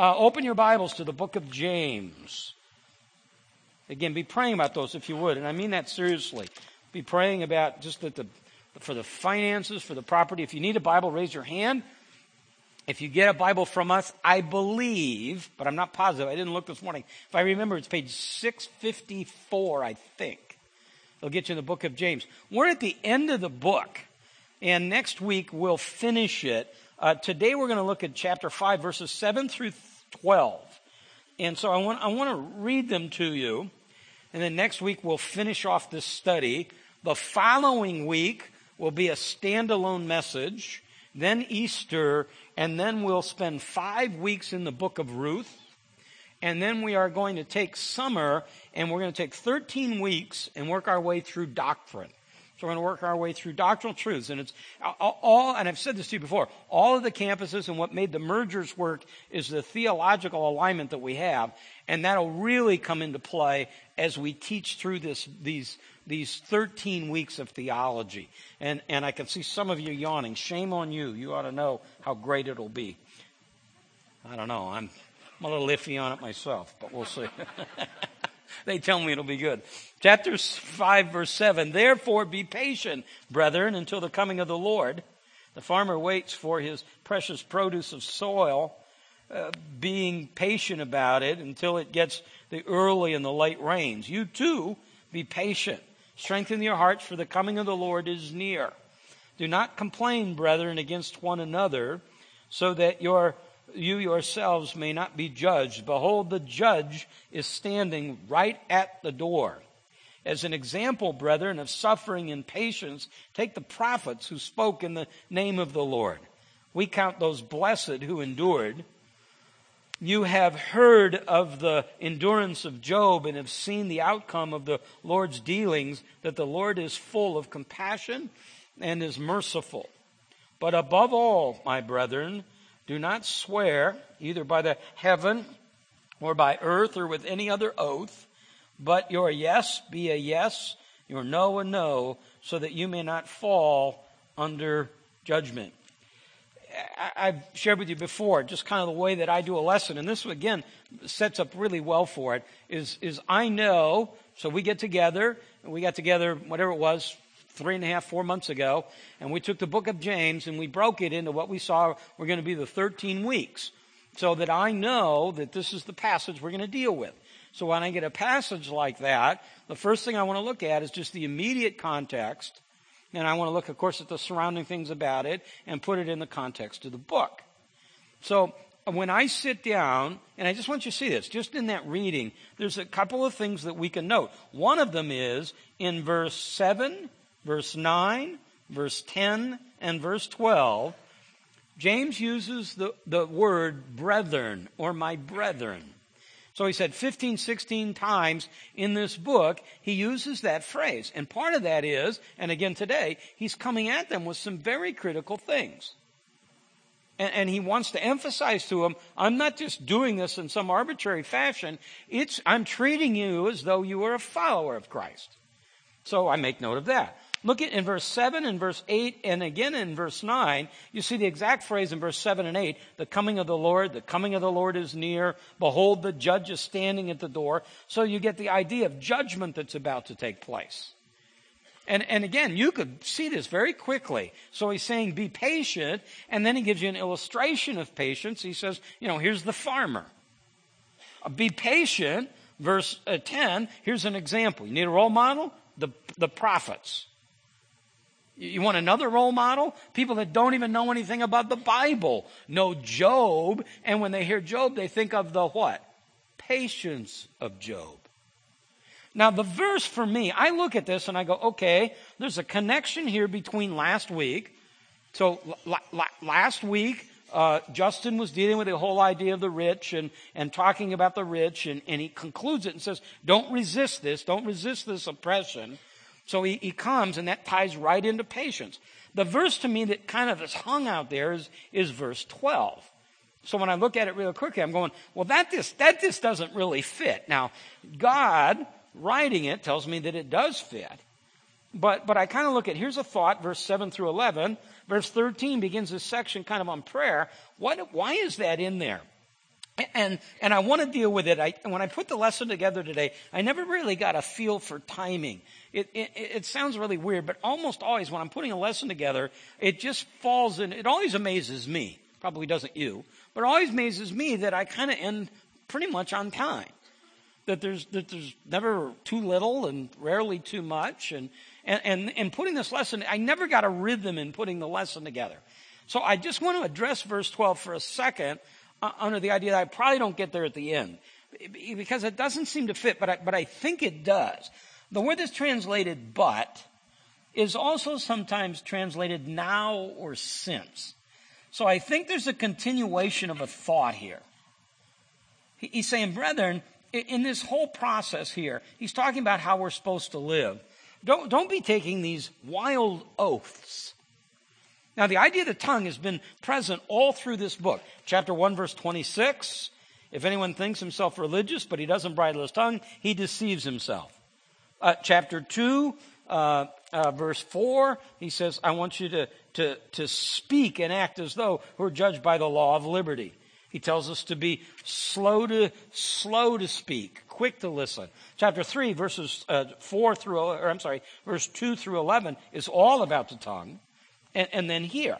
Open your Bibles to the book of James. Again, be praying about those if you would, and I mean that seriously. Be praying about just for the finances, for the property. If you need a Bible, raise your hand. If you get a Bible from us, I believe, but I'm not positive. I didn't look this morning. If I remember, it's page 654, I think. It'll get you in the book of James. We're at the end of the book, and next week we'll finish it. Today we're going to look at chapter 5, verses 7 through 12. And so I want to read them to you, and then next week we'll finish off this study. The following week will be a standalone message, then Easter, and then we'll spend 5 weeks in the book of Ruth. And then we are going to take summer, and we're going to take 13 weeks and work our way through doctrine. So we're going to work our way through doctrinal truths. And it's all, and I've said this to you before, all of the campuses and what made the mergers work is the theological alignment that we have. And that'll really come into play as we teach through these 13 weeks of theology. And I can see some of you yawning. Shame on you. You ought to know how great it'll be. I don't know. I'm a little iffy on it myself, but we'll see. They tell me it'll be good. Chapter 5, verse 7, therefore be patient, brethren, until the coming of the Lord. The farmer waits for his precious produce of soil, being patient about it until it gets the early and the late rains. You too be patient. Strengthen your hearts, for the coming of the Lord is near. Do not complain, brethren, against one another, so that you yourselves may not be judged. Behold, the judge is standing right at the door. As an example, brethren, of suffering and patience, take the prophets who spoke in the name of the Lord. We count those blessed who endured. You have heard of the endurance of Job and have seen the outcome of the Lord's dealings, that the Lord is full of compassion and is merciful. But above all, my brethren, do not swear either by the heaven or by earth or with any other oath, but your yes be a yes, your no a no, so that you may not fall under judgment. I've shared with you before just kind of the way that I do a lesson, and this again sets up really well for it, is I know, so we get together, and we got together, whatever it was, 4 months ago, and we took the book of James and we broke it into what we saw were going to be the 13 weeks, so that I know that this is the passage we're going to deal with. So when I get a passage like that, the first thing I want to look at is just the immediate context, and I want to look, of course, at the surrounding things about it and put it in the context of the book. So when I sit down, and I just want you to see this, just in that reading, there's a couple of things that we can note. One of them is in verse 7, verse 9, verse 10, and verse 12, James uses the word brethren or my brethren. So he said 15, 16 times in this book, he uses that phrase. And part of that is, and again today, he's coming at them with some very critical things. And he wants to emphasize to them, I'm not just doing this in some arbitrary fashion. I'm treating you as though you were a follower of Christ. So I make note of that. Look at in verse 7 and verse 8 and again in verse 9, you see the exact phrase in verse 7 and 8, the coming of the Lord is near, behold, the judge is standing at the door. So you get the idea of judgment that's about to take place. And again, you could see this very quickly. So he's saying be patient, and then he gives you an illustration of patience. He says, here's the farmer. Be patient, verse 10, here's an example. You need a role model? The prophets. You want another role model? People that don't even know anything about the Bible know Job, and when they hear Job, they think of the what? Patience of Job. Now, the verse for me, I look at this and I go, okay, there's a connection here between last week. So last week, Justin was dealing with the whole idea of the rich and talking about the rich, and he concludes it and says, don't resist this oppression. So he comes, and that ties right into patience. The verse to me that kind of is hung out there is verse 12. So when I look at it real quickly, I'm going, well, that just doesn't really fit. Now, God writing it tells me that it does fit. But I kind of look at, here's a thought, verse 7 through 11. Verse 13 begins this section kind of on prayer. Why is that in there? And I want to deal with it. When I put the lesson together today, I never really got a feel for timing. It sounds really weird, but almost always when I'm putting a lesson together, it just falls in. It always amazes me. Probably doesn't you, but it always amazes me that I kind of end pretty much on time. That there's never too little and rarely too much. And putting this lesson, I never got a rhythm in putting the lesson together. So I just want to address verse 12 for a second. Under the idea that I probably don't get there at the end because it doesn't seem to fit, but I think it does. The word that's translated "but" is also sometimes translated "now" or "since." So I think there's a continuation of a thought here. He's saying, brethren, in this whole process here, he's talking about how we're supposed to live. Don't be taking these wild oaths. Now, the idea of the tongue has been present all through this book. Chapter 1, verse 26, if anyone thinks himself religious, but he doesn't bridle his tongue, he deceives himself. Chapter 2, verse 4, he says, I want you to speak and act as though who are judged by the law of liberty. He tells us to be slow to speak, quick to listen. Chapter 3, verses verse 2 through 11 is all about the tongue. And then here,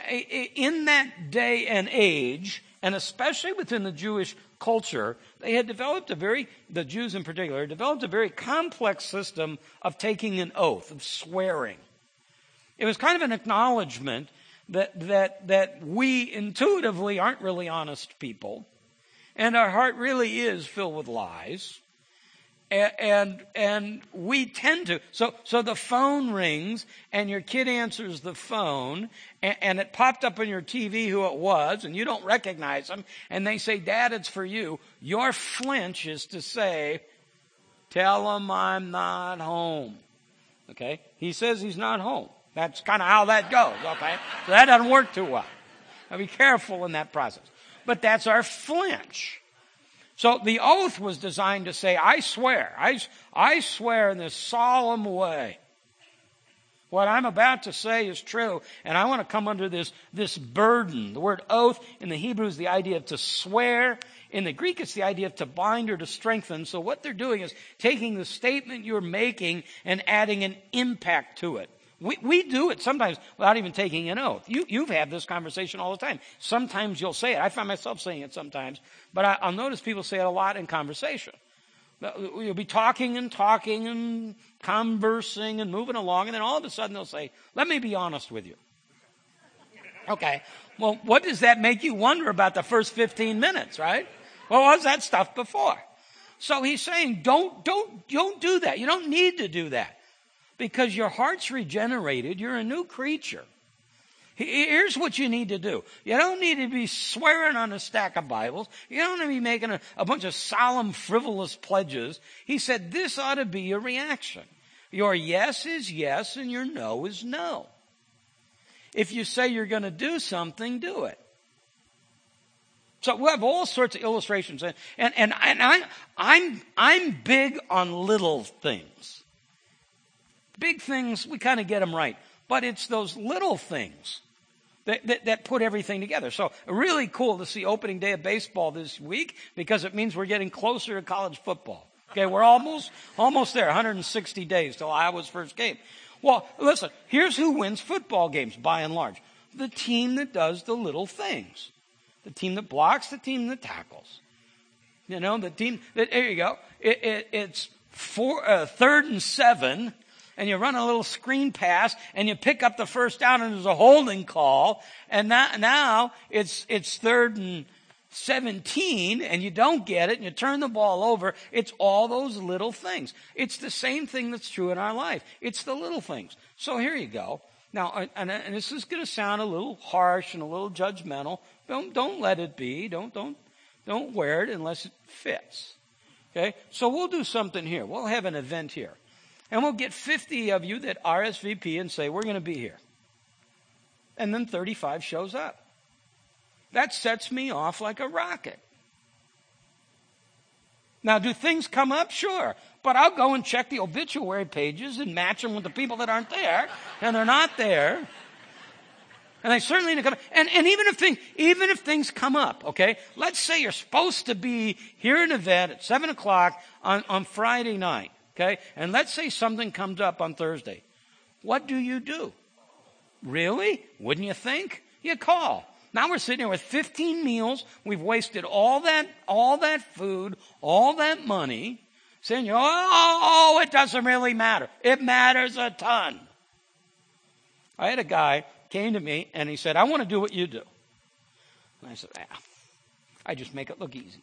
in that day and age, and especially within the Jewish culture, the Jews in particular, developed a very complex system of taking an oath, of swearing. It was kind of an acknowledgement that we intuitively aren't really honest people, and our heart really is filled with lies. And we tend to. So the phone rings and your kid answers the phone and it popped up on your TV who it was and you don't recognize them. And they say, Dad, it's for you. Your flinch is to say, tell them I'm not home. Okay. He says he's not home. That's kind of how that goes. Okay. So that doesn't work too well. Now be careful in that process. But that's our flinch. So the oath was designed to say, I swear in this solemn way. What I'm about to say is true, and I want to come under this burden. The word oath in the Hebrew is the idea of to swear. In the Greek, it's the idea of to bind or to strengthen. So what they're doing is taking the statement you're making and adding an impact to it. We do it sometimes without even taking an oath. You've had this conversation all the time. Sometimes you'll say it. I find myself saying it sometimes, but I'll notice people say it a lot in conversation. You'll be talking and conversing and moving along, and then all of a sudden they'll say, let me be honest with you. Okay, well, what does that make you wonder about the first 15 minutes, right? Well, what was that stuff before? So he's saying, don't do that. You don't need to do that. Because your heart's regenerated. You're a new creature. Here's what you need to do. You don't need to be swearing on a stack of Bibles. You don't need to be making a bunch of solemn, frivolous pledges. He said this ought to be your reaction. Your yes is yes and your no is no. If you say you're going to do something, do it. So we'll have all sorts of illustrations. And I'm big on little things. Big things, we kind of get them right. But it's those little things that put everything together. So really cool to see opening day of baseball this week because it means we're getting closer to college football. Okay, we're almost there, 160 days till Iowa's first game. Well, listen, here's who wins football games by and large. The team that does the little things. The team that blocks, the team that tackles. You know, the team, that, there you go. It's 3rd and 7. And you run a little screen pass, and you pick up the first down, and there's a holding call. And now it's 3rd and 17, and you don't get it, and you turn the ball over. It's all those little things. It's the same thing that's true in our life. It's the little things. So here you go. Now, and this is going to sound a little harsh and a little judgmental. Don't let it be. Don't wear it unless it fits. Okay. So we'll do something here. We'll have an event here. And we'll get 50 of you that RSVP and say, we're going to be here. And then 35 shows up. That sets me off like a rocket. Now, do things come up? Sure. But I'll go and check the obituary pages and match them with the people that aren't there. And they're not there. and I certainly didn't come. And even if things come up, okay, let's say you're supposed to be here at an event at 7:00 on Friday night, okay, and let's say something comes up on Thursday. What do you do? Really? Wouldn't you think? You call. Now we're sitting here with 15 meals. We've wasted all that food, all that money, saying, oh, it doesn't really matter. It matters a ton. I had a guy came to me and he said, I want to do what you do. And I said, I just make it look easy.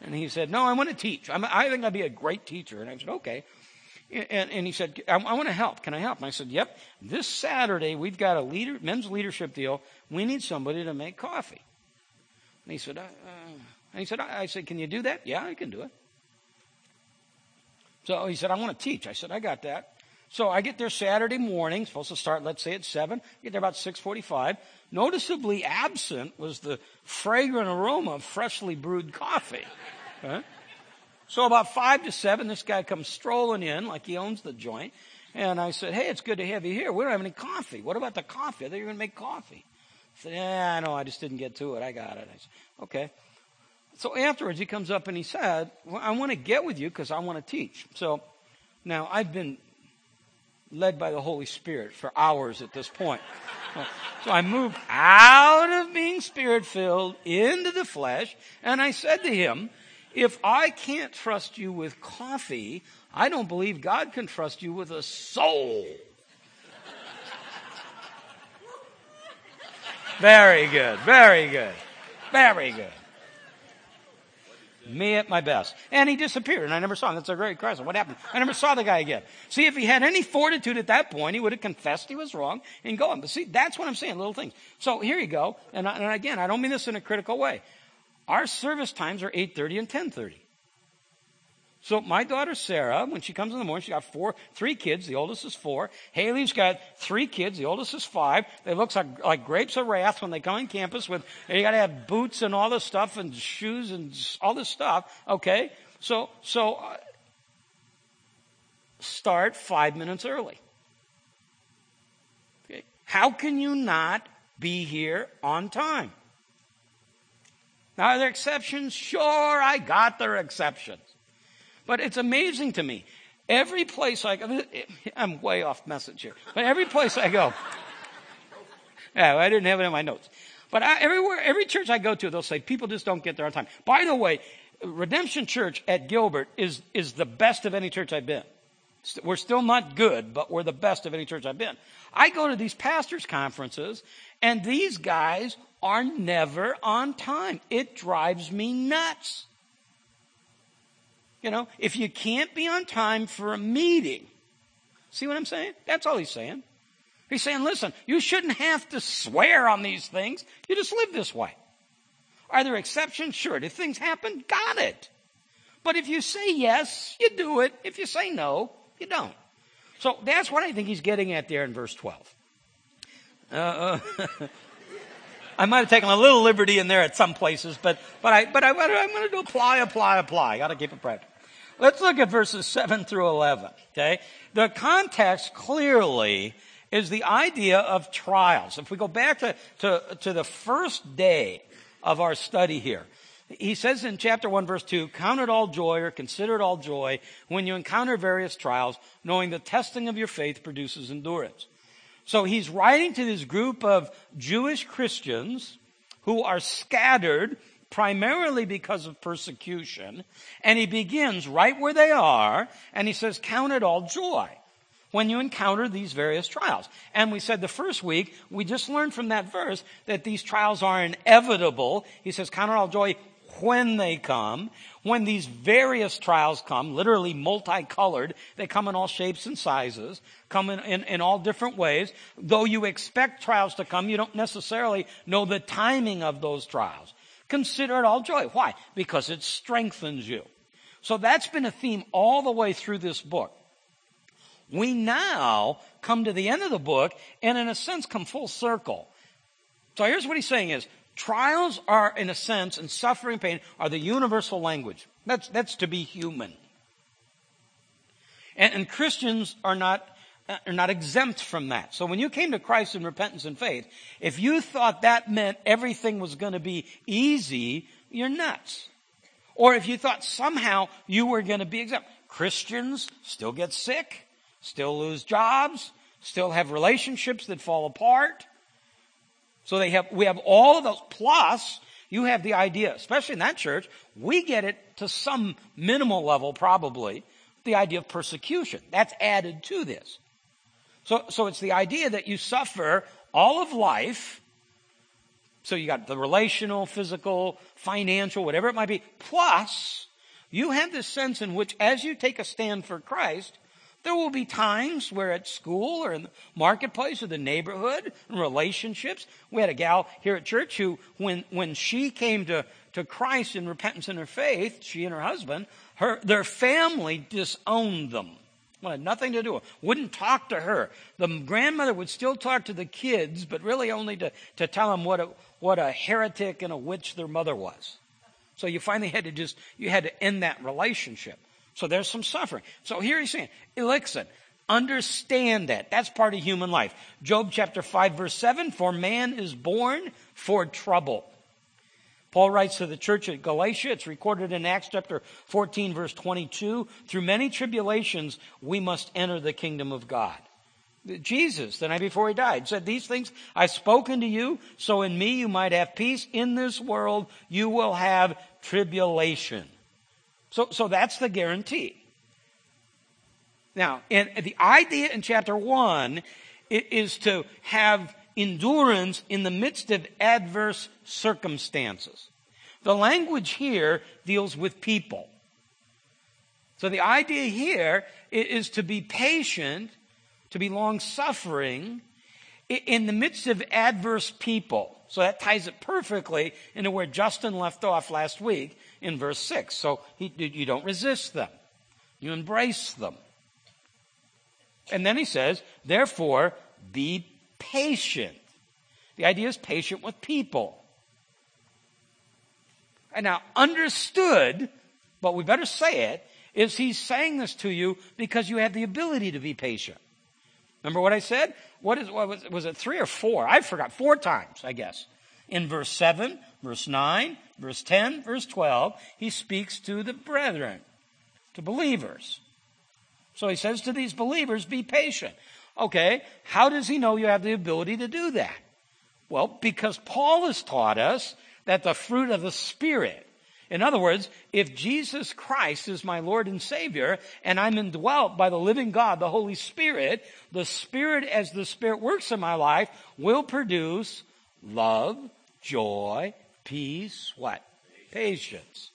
And he said, no, I want to teach. I think I'd be a great teacher. And I said, okay. And he said, I want to help. Can I help? And I said, yep. This Saturday, we've got a men's leadership deal. We need somebody to make coffee. And he said, I said, can you do that? Yeah, I can do it. So he said, I want to teach. I said, I got that. So I get there Saturday morning, supposed to start, let's say, at 7. I get there about 6:45. Noticeably absent was the fragrant aroma of freshly brewed coffee. Huh? So about 5 to 7, this guy comes strolling in like he owns the joint. And I said, hey, it's good to have you here. We don't have any coffee. What about the coffee? I thought you were going to make coffee. I said, yeah, I know. I just didn't get to it. I got it. I said, okay. So afterwards, he comes up and he said, well, I want to get with you because I want to teach. So now I've been led by the Holy Spirit for hours at this point. So I moved out of being spirit-filled into the flesh. And I said to him, if I can't trust you with coffee, I don't believe God can trust you with a soul. Very good, very good, very good. Me at my best. And he disappeared, and I never saw him. That's a great question. What happened? I never saw the guy again. See, if he had any fortitude at that point, he would have confessed he was wrong and gone. But see, that's what I'm saying, little things. So here you go. And again, I don't mean this in a critical way. Our service times are 8:30 and 10:30. So my daughter, Sarah, when she comes in the morning, she's got three kids. The oldest is 4. Haley's got 3 kids. The oldest is 5. They look like grapes of wrath when they come on campus with, you got to have boots and all this stuff and shoes and all this stuff. Okay. So start 5 minutes early. Okay. How can you not be here on time? Now, are there exceptions? Sure, I got their exceptions. But it's amazing to me. Every place I go, I'm way off message here, but every place I go, yeah, I didn't have it in my notes. But every church I go to, they'll say, people just don't get there on time. By the way, Redemption Church at Gilbert is the best of any church I've been. We're still not good, but we're the best of any church I've been. I go to these pastors' conferences, and these guys are never on time. It drives me nuts. You know, if you can't be on time for a meeting, see what I'm saying? That's all he's saying. He's saying, listen, you shouldn't have to swear on these things. You just live this way. Are there exceptions? Sure. If things happen, got it. But if you say yes, you do it. If you say no, you don't. So that's what I think he's getting at there in verse 12. I might have taken a little liberty in there at some places, but I'm going to do apply. Got to keep it practical. Let's look at verses 7 through 11, okay? The context clearly is the idea of trials. If we go back to the first day of our study here, he says in chapter 1, verse 2, count it all joy or consider it all joy when you encounter various trials, knowing the testing of your faith produces endurance. So he's writing to this group of Jewish Christians who are scattered primarily because of persecution. And he begins right where they are, and he says, count it all joy when you encounter these various trials. And we said the first week, we just learned from that verse that these trials are inevitable. He says, count it all joy when they come. When these various trials come, literally multicolored, they come in all shapes and sizes, come in all different ways. Though you expect trials to come, you don't necessarily know the timing of those trials. Consider it all joy. Why? Because it strengthens you. So that's been a theme all the way through this book. We now come to the end of the book and in a sense come full circle. So here's what he's saying is, trials are, in a sense, and suffering and pain are the universal language. That's to be human. And Christians are not are not exempt from that. So when you came to Christ in repentance and faith, if you thought that meant everything was going to be easy, you're nuts. Or if you thought somehow you were going to be exempt. Christians still get sick, still lose jobs, still have relationships that fall apart. So we have all of those. Plus, you have the idea, especially in that church, we get it to some minimal level probably, the idea of persecution. That's added to this. So it's the idea that you suffer all of life. So you got the relational, physical, financial, whatever it might be. Plus, you have this sense in which as you take a stand for Christ, there will be times where at school or in the marketplace or the neighborhood and relationships. We had a gal here at church who, when she came to Christ in repentance and her faith, she and her husband, their family disowned them. Wanted nothing to do with it. Wouldn't talk to her. The grandmother would still talk to the kids, but really only to tell them what a heretic and a witch their mother was. So you finally had to end that relationship. So there's some suffering. So here he's saying, listen, understand that. That's part of human life. Job chapter 5 verse 7, for man is born for trouble. Paul writes to the church at Galatia. It's recorded in Acts chapter 14 verse 22. Through many tribulations, we must enter the kingdom of God. Jesus, the night before he died, said, these things I've spoken to you, so in me you might have peace. In this world, you will have tribulation. So that's the guarantee. Now, and the idea in chapter 1 is to have endurance in the midst of adverse circumstances. The language here deals with people. So the idea here is to be patient, to be long-suffering in the midst of adverse people. So that ties it perfectly into where Justin left off last week in verse 6. So you don't resist them. You embrace them. And then he says, therefore, be patient. The idea is patient with people. And now, understood, but we better say it, is he's saying this to you because you have the ability to be patient. Remember what I said? Was it 3 or 4? I forgot. 4 times, I guess. In verse 7, verse 9, verse 10, verse 12, he speaks to the brethren, to believers. So he says to these believers, be patient. Okay, how does he know you have the ability to do that? Well, because Paul has taught us that the fruit of the Spirit, in other words, if Jesus Christ is my Lord and Savior, and I'm indwelt by the living God, the Holy Spirit, the Spirit, as the Spirit works in my life, will produce love, joy, peace, what? Patience.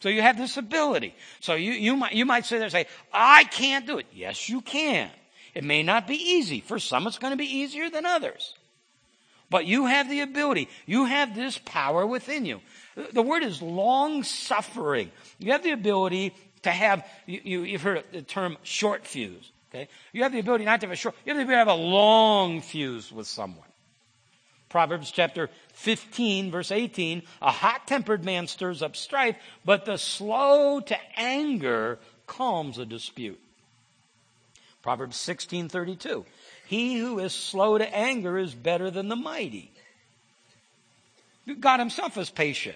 So you have this ability. So you might sit there and say, I can't do it. Yes, you can. It may not be easy. For some, it's going to be easier than others. But you have the ability. You have this power within you. The word is long-suffering. You have the ability to have, you've heard the term short fuse, okay? You have the ability not to have you have the ability to have a long fuse with someone. Proverbs chapter 15, verse 18, a hot-tempered man stirs up strife, but the slow to anger calms a dispute. Proverbs 16:32, he who is slow to anger is better than the mighty. God himself is patient.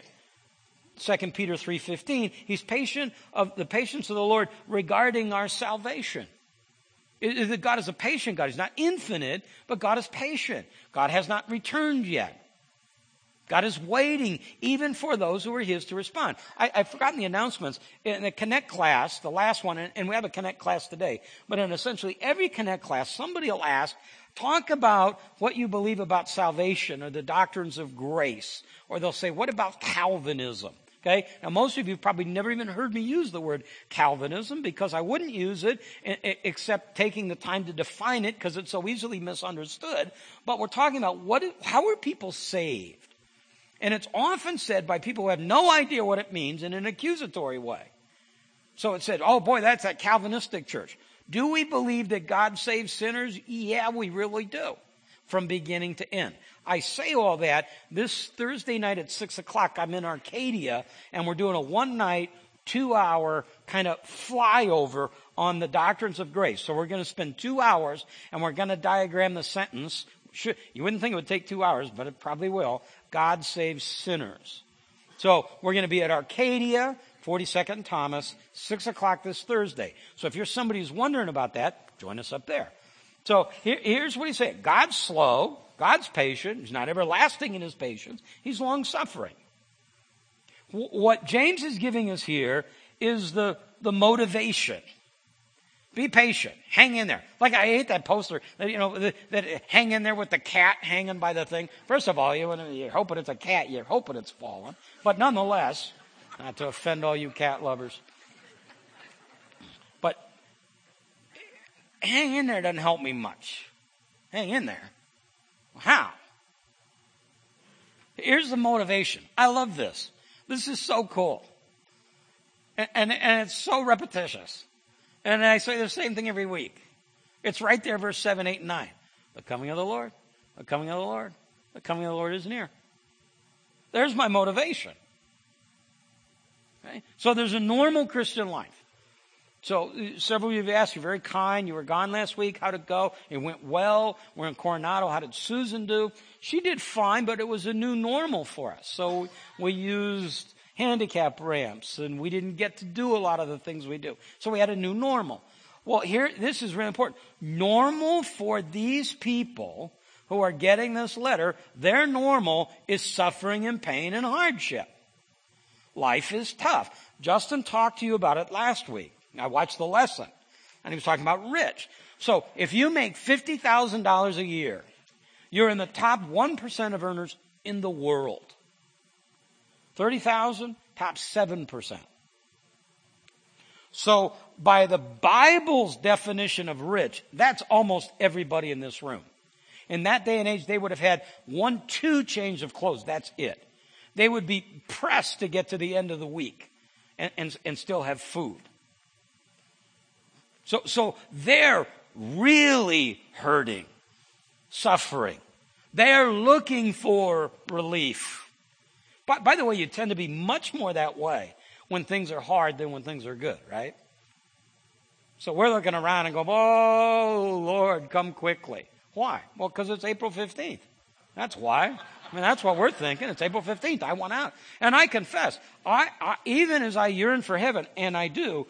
2 Peter 3:15, he's patient of the patience of the Lord regarding our salvation. God is a patient God. He's not infinite, but God is patient. God has not returned yet. God is waiting even for those who are his to respond. I've forgotten the announcements. In the Connect class, the last one, and we have a Connect class today, but in essentially every Connect class, somebody will ask, talk about what you believe about salvation or the doctrines of grace. Or they'll say, what about Calvinism? Okay? Now, most of you probably never even heard me use the word Calvinism because I wouldn't use it except taking the time to define it because it's so easily misunderstood. But we're talking about how are people saved? And it's often said by people who have no idea what it means in an accusatory way. So it said, oh boy, that's that Calvinistic church. Do we believe that God saves sinners? Yeah, we really do. From beginning to end. I say all that. This Thursday night at 6:00, I'm in Arcadia and we're doing a one night, 2-hour kind of flyover on the doctrines of grace. So we're going to spend 2 hours and we're going to diagram the sentence. You wouldn't think it would take 2 hours, but it probably will. God saves sinners. So we're going to be at Arcadia, 42nd and Thomas, 6 o'clock this Thursday. So if you're somebody who's wondering about that, join us up there. So here's what he's saying. God's slow. God's patient. He's not everlasting in his patience. He's long-suffering. What James is giving us here is the motivation. Be patient. Hang in there. Like, I hate that poster, that hang in there with the cat hanging by the thing. First of all, you're hoping it's a cat. You're hoping it's fallen. But nonetheless, not to offend all you cat lovers. But hang in there doesn't help me much. Hang in there. How? Here's the motivation. I love this. This is so cool. And it's so repetitious. And I say the same thing every week. It's right there, verse 7, 8, and 9. The coming of the Lord, the coming of the Lord, the coming of the Lord is near. There's my motivation. Okay? So there's a normal Christian life. So several of you have asked, you're very kind. You were gone last week. How'd it go? It went well. We're in Coronado. How did Susan do? She did fine, but it was a new normal for us. So we used handicap ramps, and we didn't get to do a lot of the things we do. So we had a new normal. Well, here, this is really important. Normal for these people who are getting this letter, their normal is suffering and pain and hardship. Life is tough. Justin talked to you about it last week. I watched the lesson, and he was talking about rich. So if you make $50,000 a year, you're in the top 1% of earners in the world. 30,000, top 7%. So by the Bible's definition of rich, that's almost everybody in this room. In that day and age, they would have had 1-2 change of clothes. That's it. They would be pressed to get to the end of the week and still have food. So they're really hurting, suffering. They're looking for relief. By the way, you tend to be much more that way when things are hard than when things are good, right? So we're looking around and going, oh, Lord, come quickly. Why? Well, because it's April 15th. That's why. I mean, that's what we're thinking. It's April 15th. I want out. And I confess, I even as I yearn for heaven, and I do,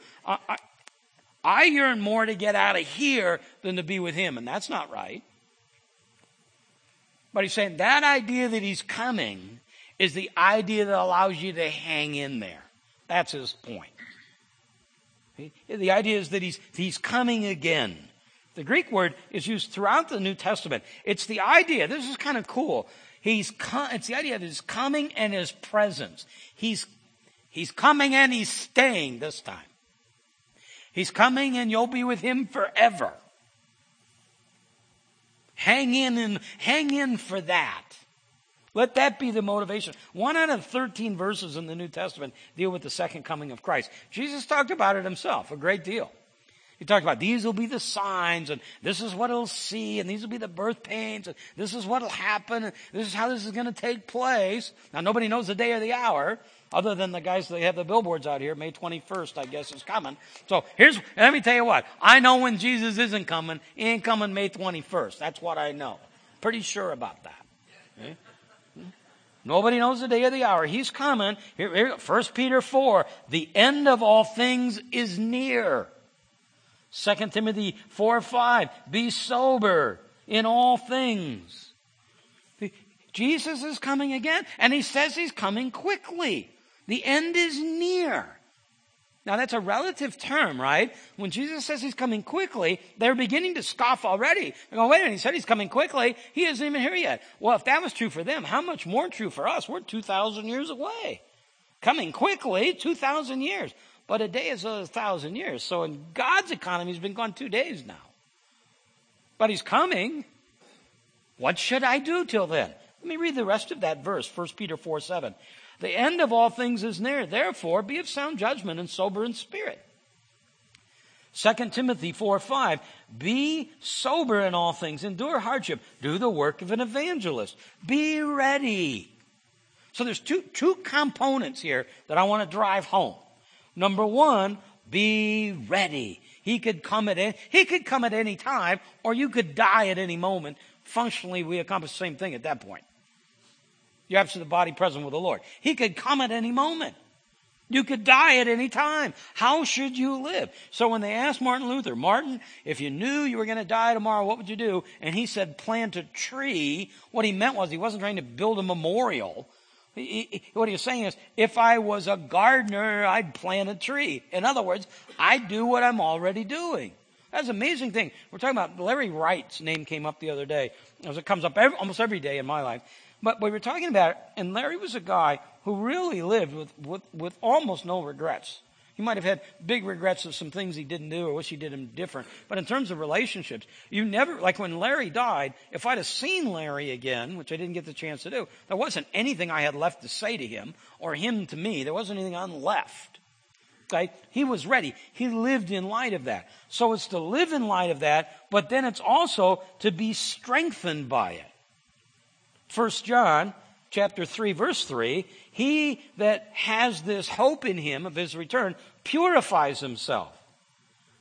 I yearn more to get out of here than to be with him. And that's not right. But he's saying that idea that he's coming is the idea that allows you to hang in there. That's his point. The idea is that he's coming again. The Greek word is used throughout the New Testament. It's the idea. This is kind of cool. It's the idea of his coming and his presence. He's coming and he's staying this time. He's coming and you'll be with him forever. Hang in and hang in for that. Let that be the motivation. 1 out of 13 verses in the New Testament deal with the second coming of Christ. Jesus talked about it himself a great deal. He talked about these will be the signs, and this is what he'll see, and these will be the birth pains, and this is what will happen, and this is how this is going to take place. Now, nobody knows the day or the hour, other than the guys that have the billboards out here. May 21st, I guess, is coming. So let me tell you what. I know when Jesus isn't coming. He ain't coming May 21st. That's what I know. Pretty sure about that. Okay? Nobody knows the day or the hour. He's coming. 1 Peter 4, the end of all things is near. 2 Timothy 4:5, be sober in all things. Jesus is coming again, and he says he's coming quickly. The end is near. Now, that's a relative term, right? When Jesus says he's coming quickly, they're beginning to scoff already. They're going, wait a minute, he said he's coming quickly. He isn't even here yet. Well, if that was true for them, how much more true for us? We're 2,000 years away. Coming quickly, 2,000 years. But a day is 1,000 years. So in God's economy, he's been gone 2 days now. But he's coming. What should I do till then? Let me read the rest of that verse, 1 Peter 4:7. The end of all things is near. Therefore, be of sound judgment and sober in spirit. 2 Timothy 4:5. Be sober in all things. Endure hardship. Do the work of an evangelist. Be ready. So there's two components here that I want to drive home. Number one, be ready. He could come at any time, or you could die at any moment. Functionally, we accomplish the same thing at that point. You're absent the body, present with the Lord. He could come at any moment. You could die at any time. How should you live? So when they asked Martin Luther, Martin, if you knew you were going to die tomorrow, what would you do? And he said, plant a tree. What he meant was he wasn't trying to build a memorial. What he was saying is, if I was a gardener, I'd plant a tree. In other words, I'd do what I'm already doing. That's an amazing thing. We're talking about Larry Wright's name came up the other day. It comes up almost every day in my life. But we were talking about it, and Larry was a guy who really lived with almost no regrets. He might have had big regrets of some things he didn't do or wish he did them different. But in terms of relationships, you never, like when Larry died, if I'd have seen Larry again, which I didn't get the chance to do, there wasn't anything I had left to say to him or him to me. There wasn't anything on left. Okay? He was ready. He lived in light of that. So it's to live in light of that, but then it's also to be strengthened by it. 1 John chapter 3, verse 3, he that has this hope in him of his return purifies himself.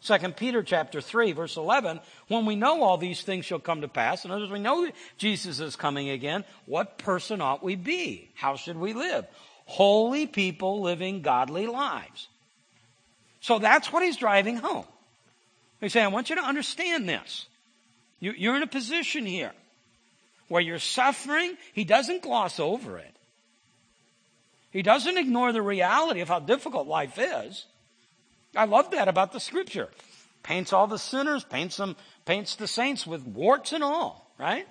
2 Peter chapter 3, verse 11, when we know all these things shall come to pass, and as we know Jesus is coming again, what person ought we be? How should we live? Holy people living godly lives. So that's what he's driving home. He's saying, I want you to understand this. You're in a position here where you're suffering. He doesn't gloss over it. He doesn't ignore the reality of how difficult life is. I love that about the scripture. Paints all the sinners, paints the saints with warts and all, right?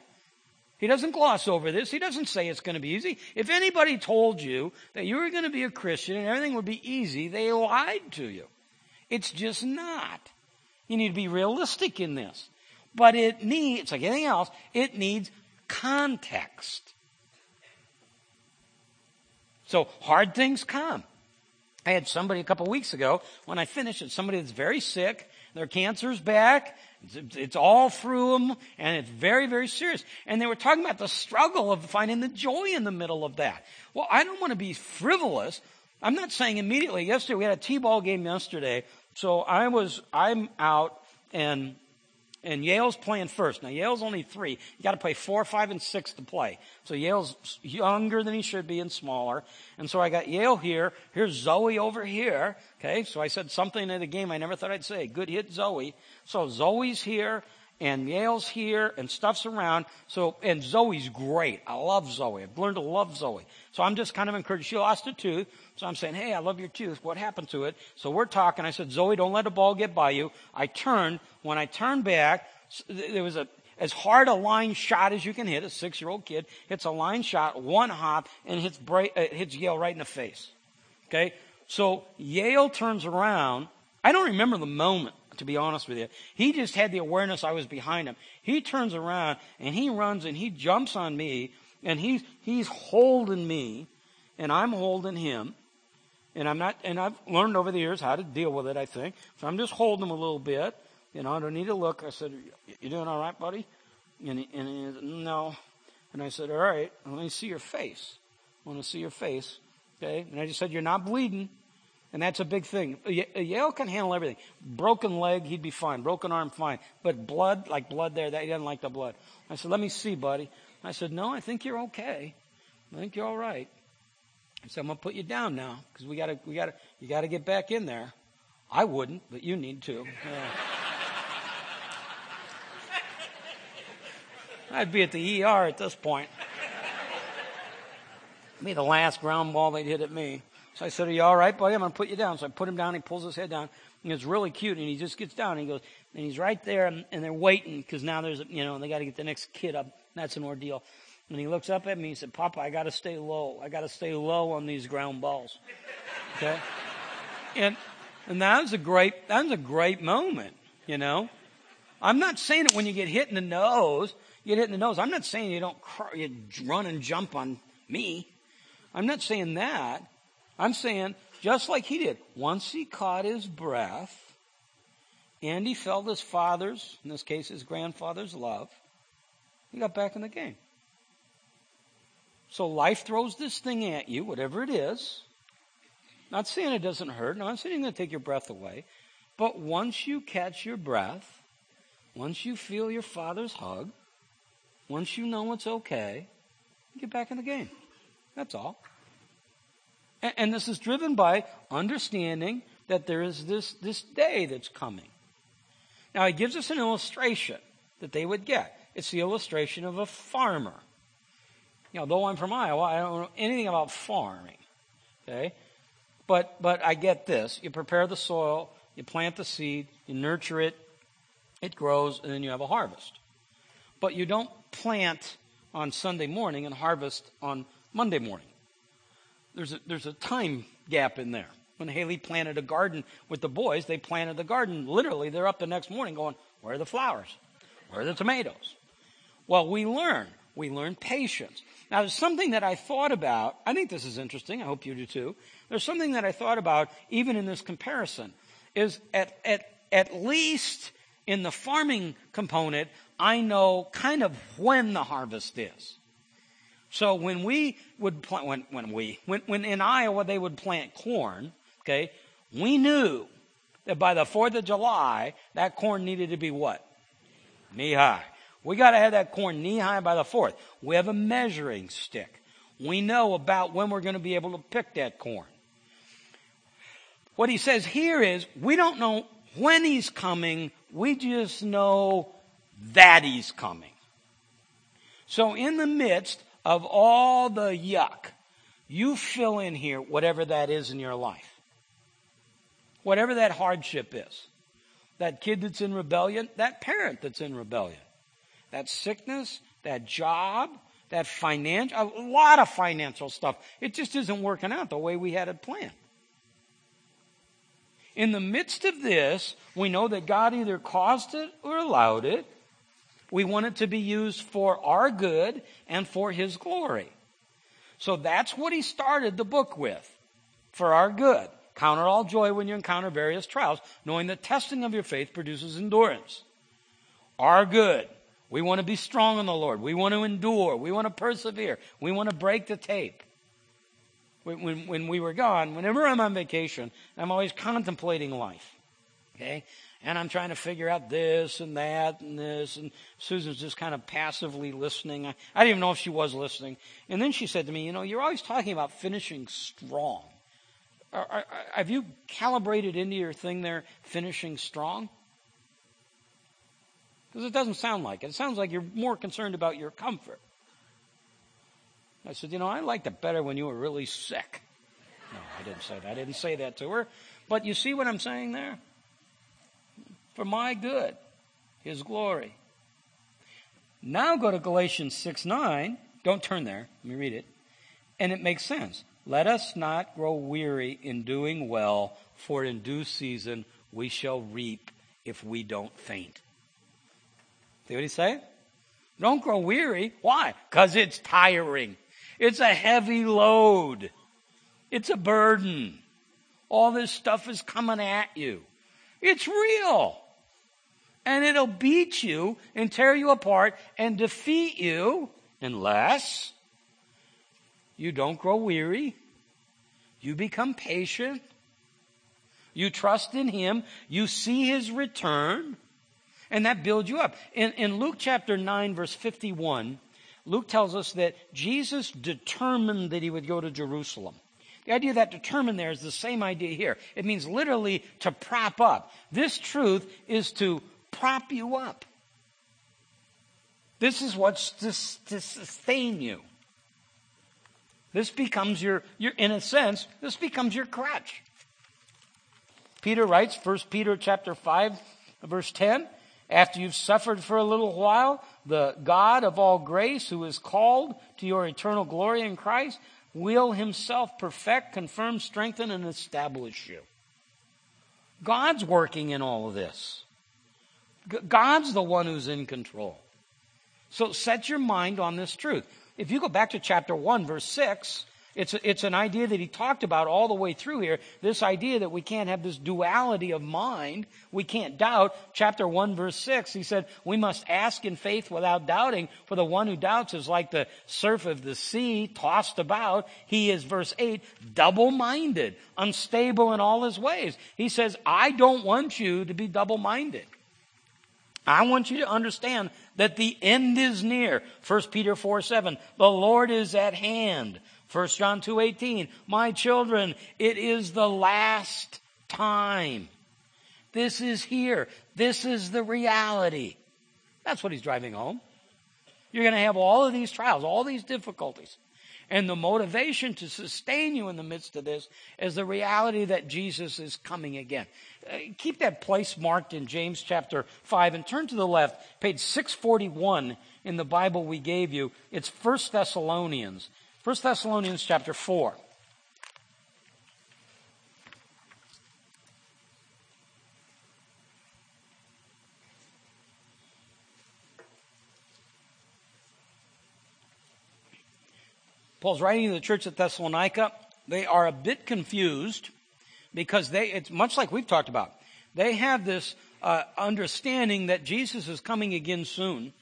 He doesn't gloss over this. He doesn't say it's going to be easy. If anybody told you that you were going to be a Christian and everything would be easy, they lied to you. It's just not. You need to be realistic in this. But it needs, like anything else, it needs context. So hard things come. I had somebody a couple weeks ago, when I finished it, somebody that's very sick, their cancer's back, it's all through them, and it's very, very serious. And they were talking about the struggle of finding the joy in the middle of that. Well, I don't want to be frivolous. I'm not saying immediately. Yesterday, we had a T-ball game yesterday, so I'm out, and Yale's playing first. Now, Yale's only 3. You got to play 4, 5, and 6 to play. So Yale's younger than he should be and smaller. And so I got Yale here. Here's Zoe over here. Okay, so I said something in the game I never thought I'd say. Good hit, Zoe. So Zoe's here, and Yale's here, and stuff's around. So, and Zoe's great. I love Zoe. I've learned to love Zoe. So I'm just kind of encouraged. She lost a tooth. So I'm saying, hey, I love your tooth. What happened to it? So we're talking. I said, Zoe, don't let the ball get by you. I turned. When I turned back, there was as hard a line shot as you can hit. A 6-year-old kid hits a line shot, one hop, and hits Yale right in the face. Okay? So Yale turns around. I don't remember the moment, to be honest with you. He just had the awareness I was behind him. He turns around, and he runs, and he jumps on me, and he's holding me, and I'm holding him. And I've learned over the years how to deal with it, I think. So I'm just holding him a little bit. You know, I don't need to look. I said, you doing all right, buddy? And he said, no. And I said, all right, let me see your face. I want to see your face. Okay? And I just said, you're not bleeding. And that's a big thing. Yale can handle everything. Broken leg, he'd be fine. Broken arm, fine. But blood, like blood there, he doesn't like the blood. I said, let me see, buddy. I said, no, I think you're okay. I think you're all right. I said, I'm going to put you down now because you got to get back in there. I wouldn't, but you need to. Yeah. I'd be at the ER at this point. It'd be the last ground ball they'd hit at me. So I said, are you all right, buddy? I'm going to put you down. So I put him down. He pulls his head down. And it's really cute. And he just gets down. And he goes, and he's right there. And they're waiting because now they got to get the next kid up. That's an ordeal. And he looks up at me. He said, Papa, I got to stay low. I got to stay low on these ground balls. Okay? And that was a great moment, you know. I'm not saying that when you get hit in the nose, I'm not saying you don't you run and jump on me. I'm not saying that. I'm saying just like he did. Once he caught his breath and he felt his father's, in this case his grandfather's love, he got back in the game. So life throws this thing at you, whatever it is. Not saying it doesn't hurt. No, I'm saying it's going to take your breath away. But once you catch your breath, once you feel your Father's hug, once you know it's okay, get back in the game. That's all. And this is driven by understanding that there is this day that's coming. Now, he gives us an illustration that they would get. It's the illustration of a farmer. You know, though I'm from Iowa, I don't know anything about farming. Okay? But I get this. You prepare the soil, you plant the seed, you nurture it, it grows, and then you have a harvest. But you don't plant on Sunday morning and harvest on Monday morning. There's a time gap in there. When Haley planted a garden with the boys, they planted the garden. Literally, they're up the next morning going, where are the flowers? Where are the tomatoes? Well, we learn patience. Now, there's something that I thought about. I think this is interesting. I hope you do too. There's something that I thought about even in this comparison is at least in the farming component, I know kind of when the harvest is. So when we would plant, when in Iowa they would plant corn, okay, we knew that by the 4th of July, that corn needed to be what? Knee high. We got to have that corn knee high by the 4th. We have a measuring stick. We know about when we're going to be able to pick that corn. What he says here is we don't know when he's coming. We just know that he's coming. So in the midst of all the yuck, you fill in here whatever that is in your life. Whatever that hardship is. That kid that's in rebellion, that parent that's in rebellion. That sickness, that job, that financial, a lot of financial stuff. It just isn't working out the way we had it planned. In the midst of this, we know that God either caused it or allowed it. We want it to be used for our good and for His glory. So that's what he started the book with, for our good. Count it all joy when you encounter various trials, knowing the testing of your faith produces endurance. Our good. We want to be strong in the Lord. We want to endure. We want to persevere. We want to break the tape. When we were gone, whenever I'm on vacation, I'm always contemplating life. Okay? And I'm trying to figure out this and that and this. And Susan's just kind of passively listening. I didn't even know if she was listening. And then she said to me, you know, you're always talking about finishing strong. Have you calibrated into your thing there, finishing strong? Because it doesn't sound like it. It sounds like you're more concerned about your comfort. I said, you know, I liked it better when you were really sick. No, I didn't say that. I didn't say that to her. But you see what I'm saying there? For my good, His glory. Now go to Galatians 6:9. Don't turn there. Let me read it. And it makes sense. Let us not grow weary in doing well, for in due season we shall reap if we don't faint. See what he's saying? Don't grow weary. Why? Because it's tiring. It's a heavy load. It's a burden. All this stuff is coming at you. It's real. And it'll beat you and tear you apart and defeat you unless you don't grow weary. You become patient. You trust in Him. You see His return. And that builds you up. In Luke chapter 9, verse 51, Luke tells us that Jesus determined that He would go to Jerusalem. The idea of that determined there is the same idea here. It means literally to prop up. This truth is to prop you up. This is what's to sustain you. This becomes your, in a sense, this becomes your crutch. Peter writes, 1 Peter chapter 5, verse 10, after you've suffered for a little while, the God of all grace, who is called to your eternal glory in Christ, will Himself perfect, confirm, strengthen, and establish you. God's working in all of this. God's the one who's in control. So set your mind on this truth. If you go back to chapter 1, verse 6, It's an idea that he talked about all the way through here, this idea that we can't have this duality of mind. We can't doubt. Chapter 1, verse 6, he said, we must ask in faith without doubting, for the one who doubts is like the surf of the sea, tossed about. He is, verse 8, double-minded, unstable in all his ways. He says, I don't want you to be double-minded. I want you to understand that the end is near. 1 Peter 4, 7, the Lord is at hand. 1 John 2:18, my children, it is the last time. This is here. This is the reality. That's what he's driving home. You're going to have all of these trials, all these difficulties. And the motivation to sustain you in the midst of this is the reality that Jesus is coming again. Keep that place marked in James chapter 5 and turn to the left, page 641 in the Bible we gave you. It's 1 Thessalonians. 1 Thessalonians chapter 4. Paul's writing to the church at Thessalonica. They are a bit confused because it's much like we've talked about. They have this understanding that Jesus is coming again soon.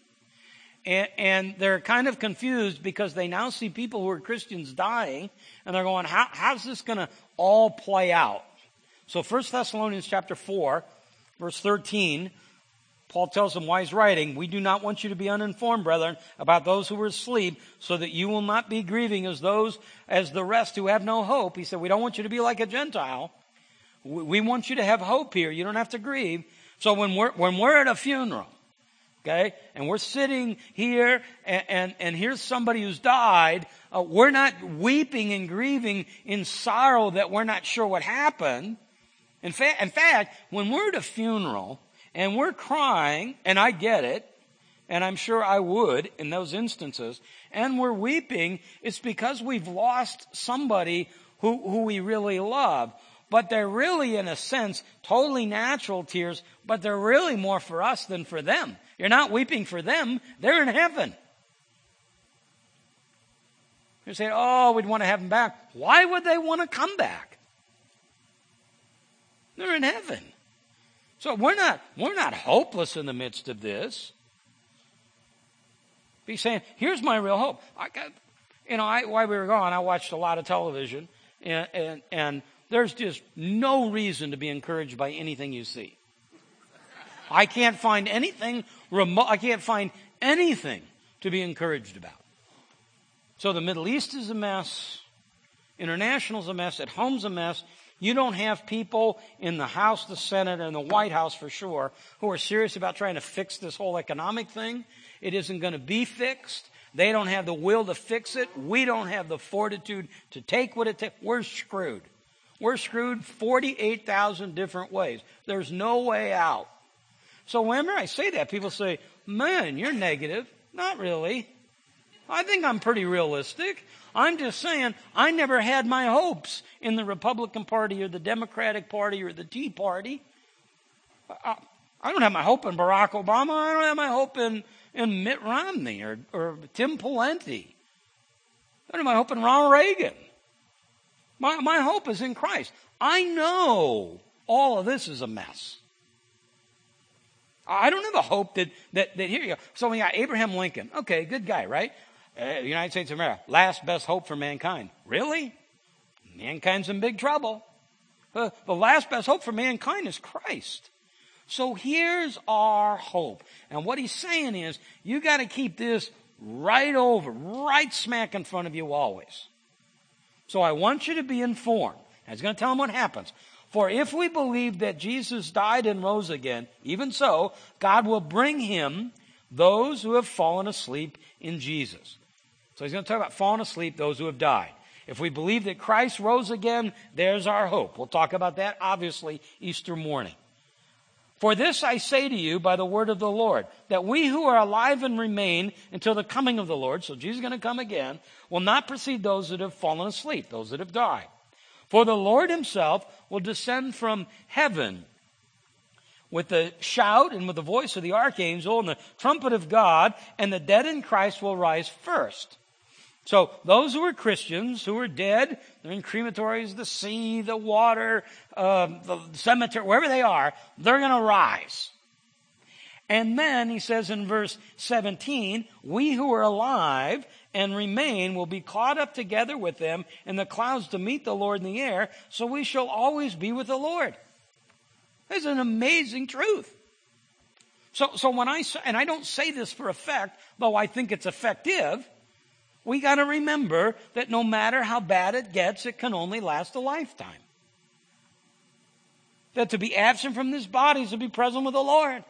And they're kind of confused because they now see people who are Christians dying, and they're going, how's this going to all play out? So 1 Thessalonians chapter 4, verse 13, Paul tells them why he's writing, we do not want you to be uninformed, brethren, about those who are asleep, so that you will not be grieving as the rest who have no hope. He said, we don't want you to be like a Gentile. We want you to have hope here. You don't have to grieve. So when we're at a funeral, okay, and we're sitting here, and here's somebody who's died. We're not weeping and grieving in sorrow that we're not sure what happened. In fact, when we're at a funeral and we're crying, and I get it, and I'm sure I would in those instances, and we're weeping, it's because we've lost somebody who we really love. But they're really, in a sense, totally natural tears, but they're really more for us than for them. You're not weeping for them. They're in heaven. You're saying, oh, we'd want to have them back. Why would they want to come back? They're in heaven. So we're not hopeless in the midst of this. He's saying, here's my real hope. While we were gone, I watched a lot of television, and there's just no reason to be encouraged by anything you see. I can't find anything remote. I can't find anything to be encouraged about. So the Middle East is a mess. International's a mess. At home's a mess. You don't have people in the House, the Senate, and the White House for sure who are serious about trying to fix this whole economic thing. It isn't going to be fixed. They don't have the will to fix it. We don't have the fortitude to take what it takes. We're screwed. We're screwed 48,000 different ways. There's no way out. So whenever I say that, people say, man, you're negative. Not really. I think I'm pretty realistic. I'm just saying I never had my hopes in the Republican Party or the Democratic Party or the Tea Party. I don't have my hope in Barack Obama. I don't have my hope in Mitt Romney or Tim Pawlenty. I don't have my hope in Ronald Reagan. My hope is in Christ. I know all of this is a mess. I don't have a hope that here you go. So we got Abraham Lincoln. Okay, good guy, right? United States of America, last best hope for mankind. Really? Mankind's in big trouble. The last best hope for mankind is Christ. So here's our hope. And what he's saying is, you got to keep this right smack in front of you always. So I want you to be informed. I was going to tell them what happens. For if we believe that Jesus died and rose again, even so, God will bring him those who have fallen asleep in Jesus. So he's going to talk about falling asleep, those who have died. If we believe that Christ rose again, there's our hope. We'll talk about that, obviously, Easter morning. For this I say to you by the word of the Lord, that we who are alive and remain until the coming of the Lord, so Jesus is going to come again, will not precede those that have fallen asleep, those that have died. For the Lord himself will descend from heaven with the shout and with the voice of the archangel and the trumpet of God, and the dead in Christ will rise first. So those who are Christians, who are dead, they're in crematories, the sea, the water, the cemetery, wherever they are, they're going to rise. And then he says in verse 17, we who are alive and remain will be caught up together with them in the clouds to meet the Lord in the air, so we shall always be with the Lord. That's an amazing truth. So when I say, and I don't say this for effect, though I think it's effective, we got to remember that no matter how bad it gets, it can only last a lifetime. That to be absent from this body is to be present with the Lord.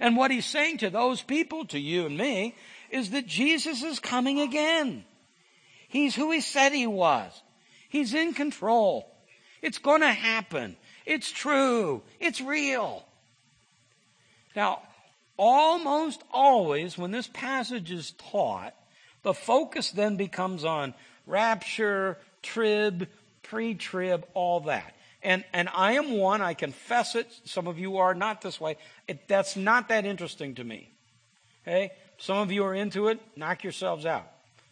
And what he's saying to those people, to you and me, is that Jesus is coming again. He's who he said he was. He's in control. It's going to happen. It's true. It's real. Now, almost always when this passage is taught, the focus then becomes on rapture, trib, pre-trib, all that. And I am one, I confess it, some of you are not this way. That's not that interesting to me. Okay? Some of you are into it, knock yourselves out.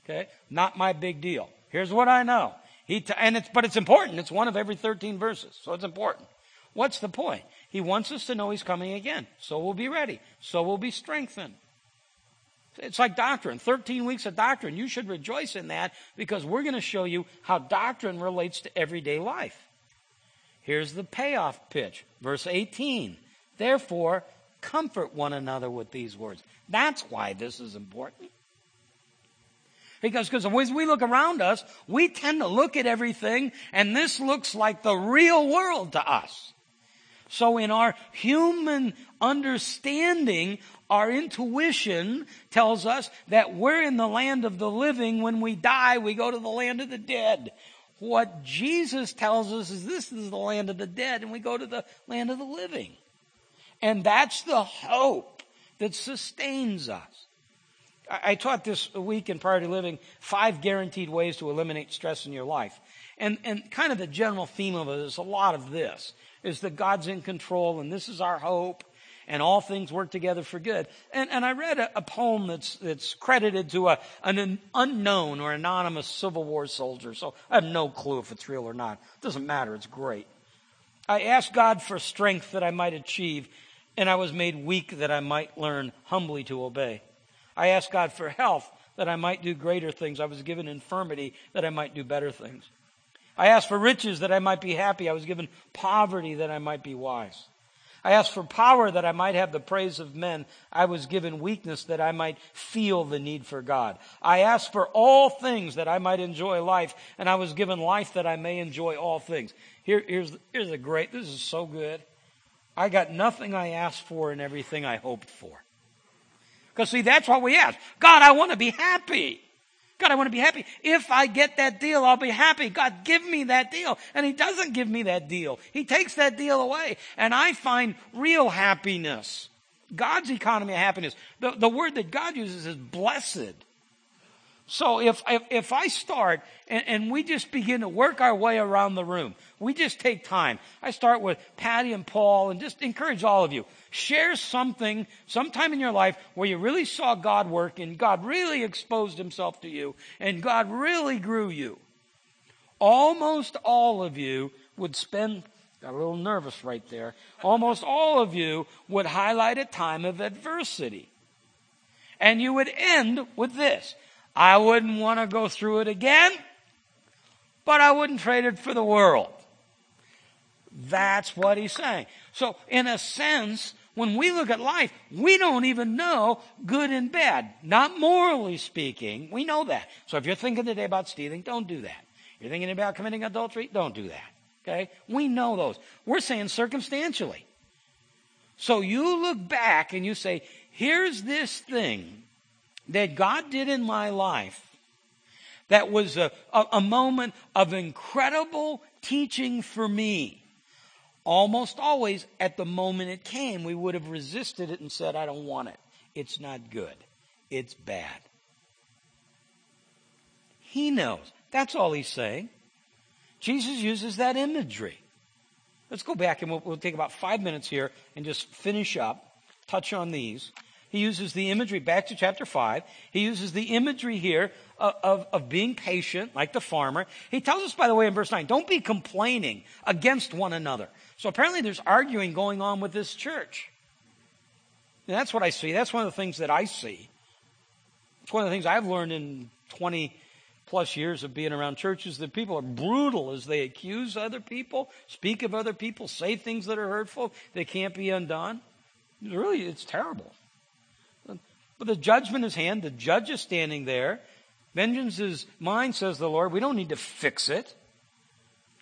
Okay? Not my big deal. Here's what I know. But it's important. It's one of every 13 verses, so it's important. What's the point? He wants us to know he's coming again, so we'll be ready, so we'll be strengthened. It's like doctrine, 13 weeks of doctrine. You should rejoice in that because we're going to show you how doctrine relates to everyday life. Here's the payoff pitch, verse 18. Therefore, comfort one another with these words. That's why this is important. Because as we look around us, we tend to look at everything, and this looks like the real world to us. So in our human understanding, our intuition tells us that we're in the land of the living. When we die, we go to the land of the dead. What Jesus tells us is this is the land of the dead, and we go to the land of the living. And that's the hope that sustains us. I taught this week in Priority Living 5 guaranteed ways to eliminate stress in your life. And kind of the general theme of it is a lot of this, is that God's in control, and this is our hope, and all things work together for good. And I read a poem that's credited to an unknown or anonymous Civil War soldier, so I have no clue if it's real or not. It doesn't matter, it's great. I asked God for strength that I might achieve, and I was made weak that I might learn humbly to obey. I asked God for health that I might do greater things. I was given infirmity that I might do better things. I asked for riches that I might be happy. I was given poverty that I might be wise. I asked for power that I might have the praise of men. I was given weakness that I might feel the need for God. I asked for all things that I might enjoy life, and I was given life that I may enjoy all things. Here's a great, this is so good. I got nothing I asked for and everything I hoped for. Because see, that's what we ask. God, I want to be happy. God, I want to be happy. If I get that deal, I'll be happy. God, give me that deal. And he doesn't give me that deal. He takes that deal away. And I find real happiness. God's economy of happiness. The word that God uses is blessed. So if I start and we just begin to work our way around the room, we just take time. I start with Patty and Paul and just encourage all of you. Share something, sometime in your life where you really saw God work and God really exposed himself to you and God really grew you. Almost all of you would spend, got a little nervous right there, almost all of you would highlight a time of adversity. And you would end with this. I wouldn't want to go through it again, but I wouldn't trade it for the world. That's what he's saying. So in a sense, when we look at life, we don't even know good and bad. Not morally speaking, we know that. So if you're thinking today about stealing, don't do that. You're thinking about committing adultery, don't do that. Okay? We know those. We're saying circumstantially. So you look back and you say, here's this thing that God did in my life that was a moment of incredible teaching for me. Almost always at the moment it came, we would have resisted it and said, I don't want it. It's not good. It's bad. He knows. That's all he's saying. Jesus uses that imagery. Let's go back and we'll take about 5 minutes here and just finish up, touch on these. He uses the imagery, back to chapter 5, he uses the imagery here of being patient, like the farmer. He tells us, by the way, in verse 9, don't be complaining against one another. So apparently there's arguing going on with this church. And that's what I see. That's one of the things that I see. It's one of the things I've learned in 20-plus years of being around churches, that people are brutal as they accuse other people, speak of other people, say things that are hurtful, they can't be undone. Really, it's terrible. But the judgment is hand. The judge is standing there. Vengeance is mine, says the Lord. We don't need to fix it.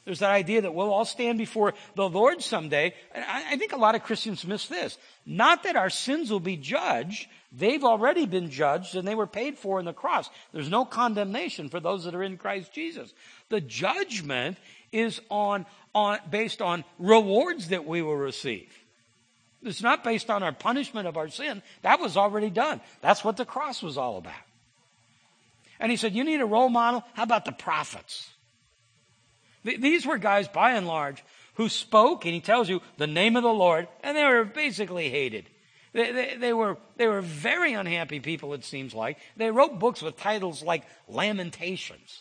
There's that idea that we'll all stand before the Lord someday. And I think a lot of Christians miss this. Not that our sins will be judged. They've already been judged and they were paid for in the cross. There's no condemnation for those that are in Christ Jesus. The judgment is based on rewards that we will receive. It's not based on our punishment of our sin. That was already done. That's what the cross was all about. And he said, you need a role model? How about the prophets? These were guys, by and large, who spoke, and he tells you, the name of the Lord, and they were basically hated. They were very unhappy people, it seems like. They wrote books with titles like Lamentations.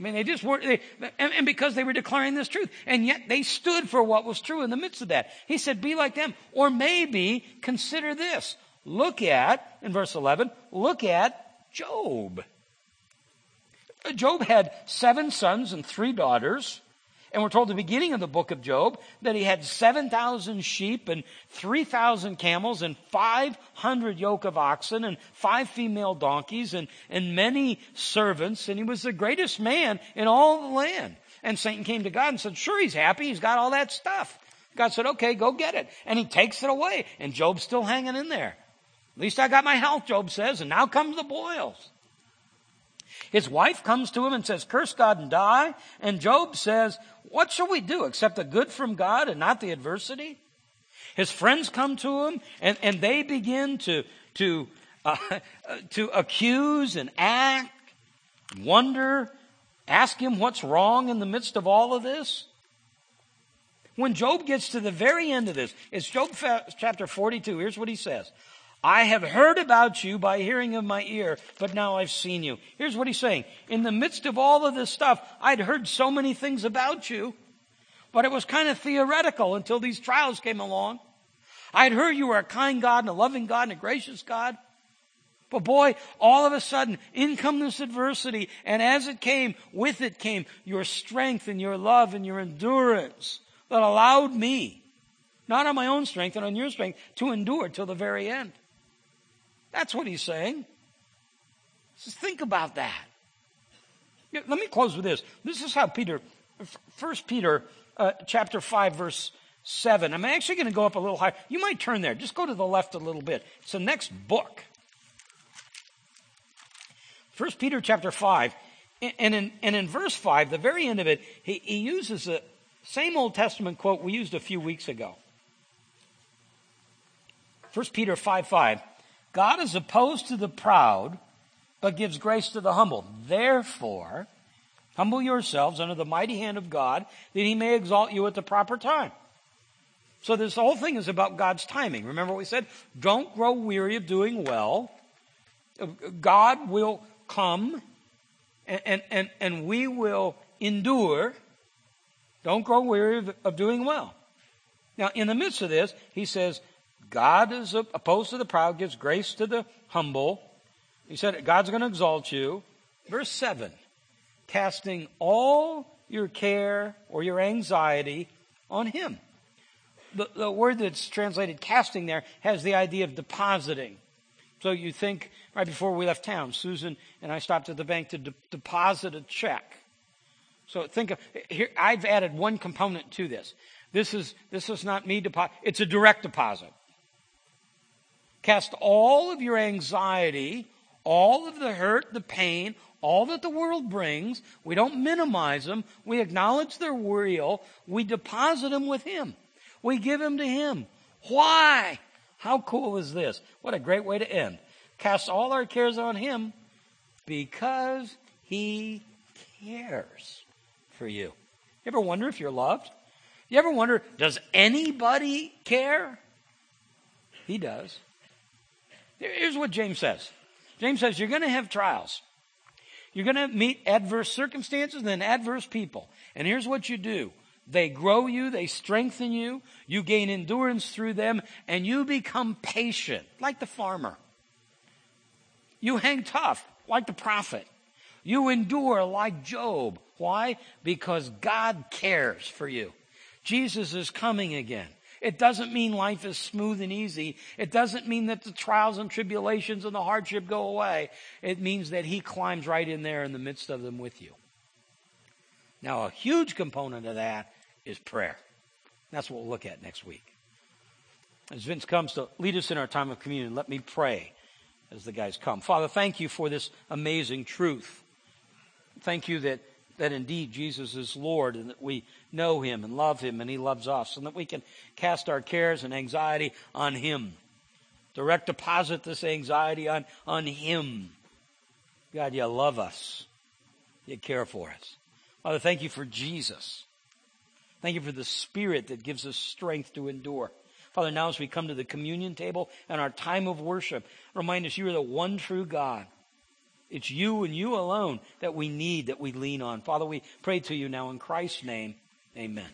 I mean, they just weren't, and because they were declaring this truth. And yet they stood for what was true in the midst of that. He said, be like them. Or maybe consider this. Look at, in verse 11, look at Job. Job had 7 sons and 3 daughters. And we're told at the beginning of the book of Job that he had 7,000 sheep and 3,000 camels and 500 yoke of oxen and 5 female donkeys and many servants. And he was the greatest man in all the land. And Satan came to God and said, sure, he's happy. He's got all that stuff. God said, okay, go get it. And he takes it away. And Job's still hanging in there. At least I got my health, Job says. And now comes the boils. His wife comes to him and says, curse God and die. And Job says, what shall we do except the good from God and not the adversity? His friends come to him and they begin to accuse and act, wonder, ask him what's wrong in the midst of all of this. When Job gets to the very end of this, it's Job chapter 42. Here's what he says. I have heard about you by hearing of my ear, but now I've seen you. Here's what he's saying. In the midst of all of this stuff, I'd heard so many things about you, but it was kind of theoretical until these trials came along. I'd heard you were a kind God and a loving God and a gracious God. But boy, all of a sudden, in come this adversity, and as it came, with it came your strength and your love and your endurance that allowed me, not on my own strength and on your strength, to endure till the very end. That's what he's saying. Just think about that. Let me close with this. This is how 1 Peter chapter 5, verse 7. I'm actually going to go up a little higher. You might turn there. Just go to the left a little bit. It's the next book. 1 Peter chapter 5. And in verse 5, the very end of it, he uses the same Old Testament quote we used a few weeks ago. 1 Peter 5:5. God is opposed to the proud, but gives grace to the humble. Therefore, humble yourselves under the mighty hand of God, that he may exalt you at the proper time. So this whole thing is about God's timing. Remember what we said? Don't grow weary of doing well. God will come, and we will endure. Don't grow weary of doing well. Now, in the midst of this, he says, God is opposed to the proud, gives grace to the humble. He said, God's going to exalt you. Verse 7, casting all your care or your anxiety on him. The word that's translated casting there has the idea of depositing. So you think, right before we left town, Susan and I stopped at the bank to deposit a check. So think of, here, I've added one component to this. This is not me deposit. It's a direct deposit. Cast all of your anxiety, all of the hurt, the pain, all that the world brings. We don't minimize them. We acknowledge they're real. We deposit them with him. We give them to him. Why? How cool is this? What a great way to end. Cast all our cares on him because he cares for you. You ever wonder if you're loved? You ever wonder, does anybody care? He does. Here's what James says. James says, you're going to have trials. You're going to meet adverse circumstances and adverse people. And here's what you do. They grow you. They strengthen you. You gain endurance through them. And you become patient, like the farmer. You hang tough, like the prophet. You endure like Job. Why? Because God cares for you. Jesus is coming again. It doesn't mean life is smooth and easy. It doesn't mean that the trials and tribulations and the hardship go away. It means that he climbs right in there in the midst of them with you. Now, a huge component of that is prayer. That's what we'll look at next week. As Vince comes to lead us in our time of communion, let me pray as the guys come. Father, thank you for this amazing truth. Thank you that indeed Jesus is Lord, and that we know him and love him and he loves us, and that we can cast our cares and anxiety on him. Direct deposit this anxiety on him. God, you love us. You care for us. Father, thank you for Jesus. Thank you for the Spirit that gives us strength to endure. Father, now as we come to the communion table and our time of worship, remind us you are the one true God. It's you and you alone that we need, that we lean on. Father, we pray to you now in Christ's name. Amen.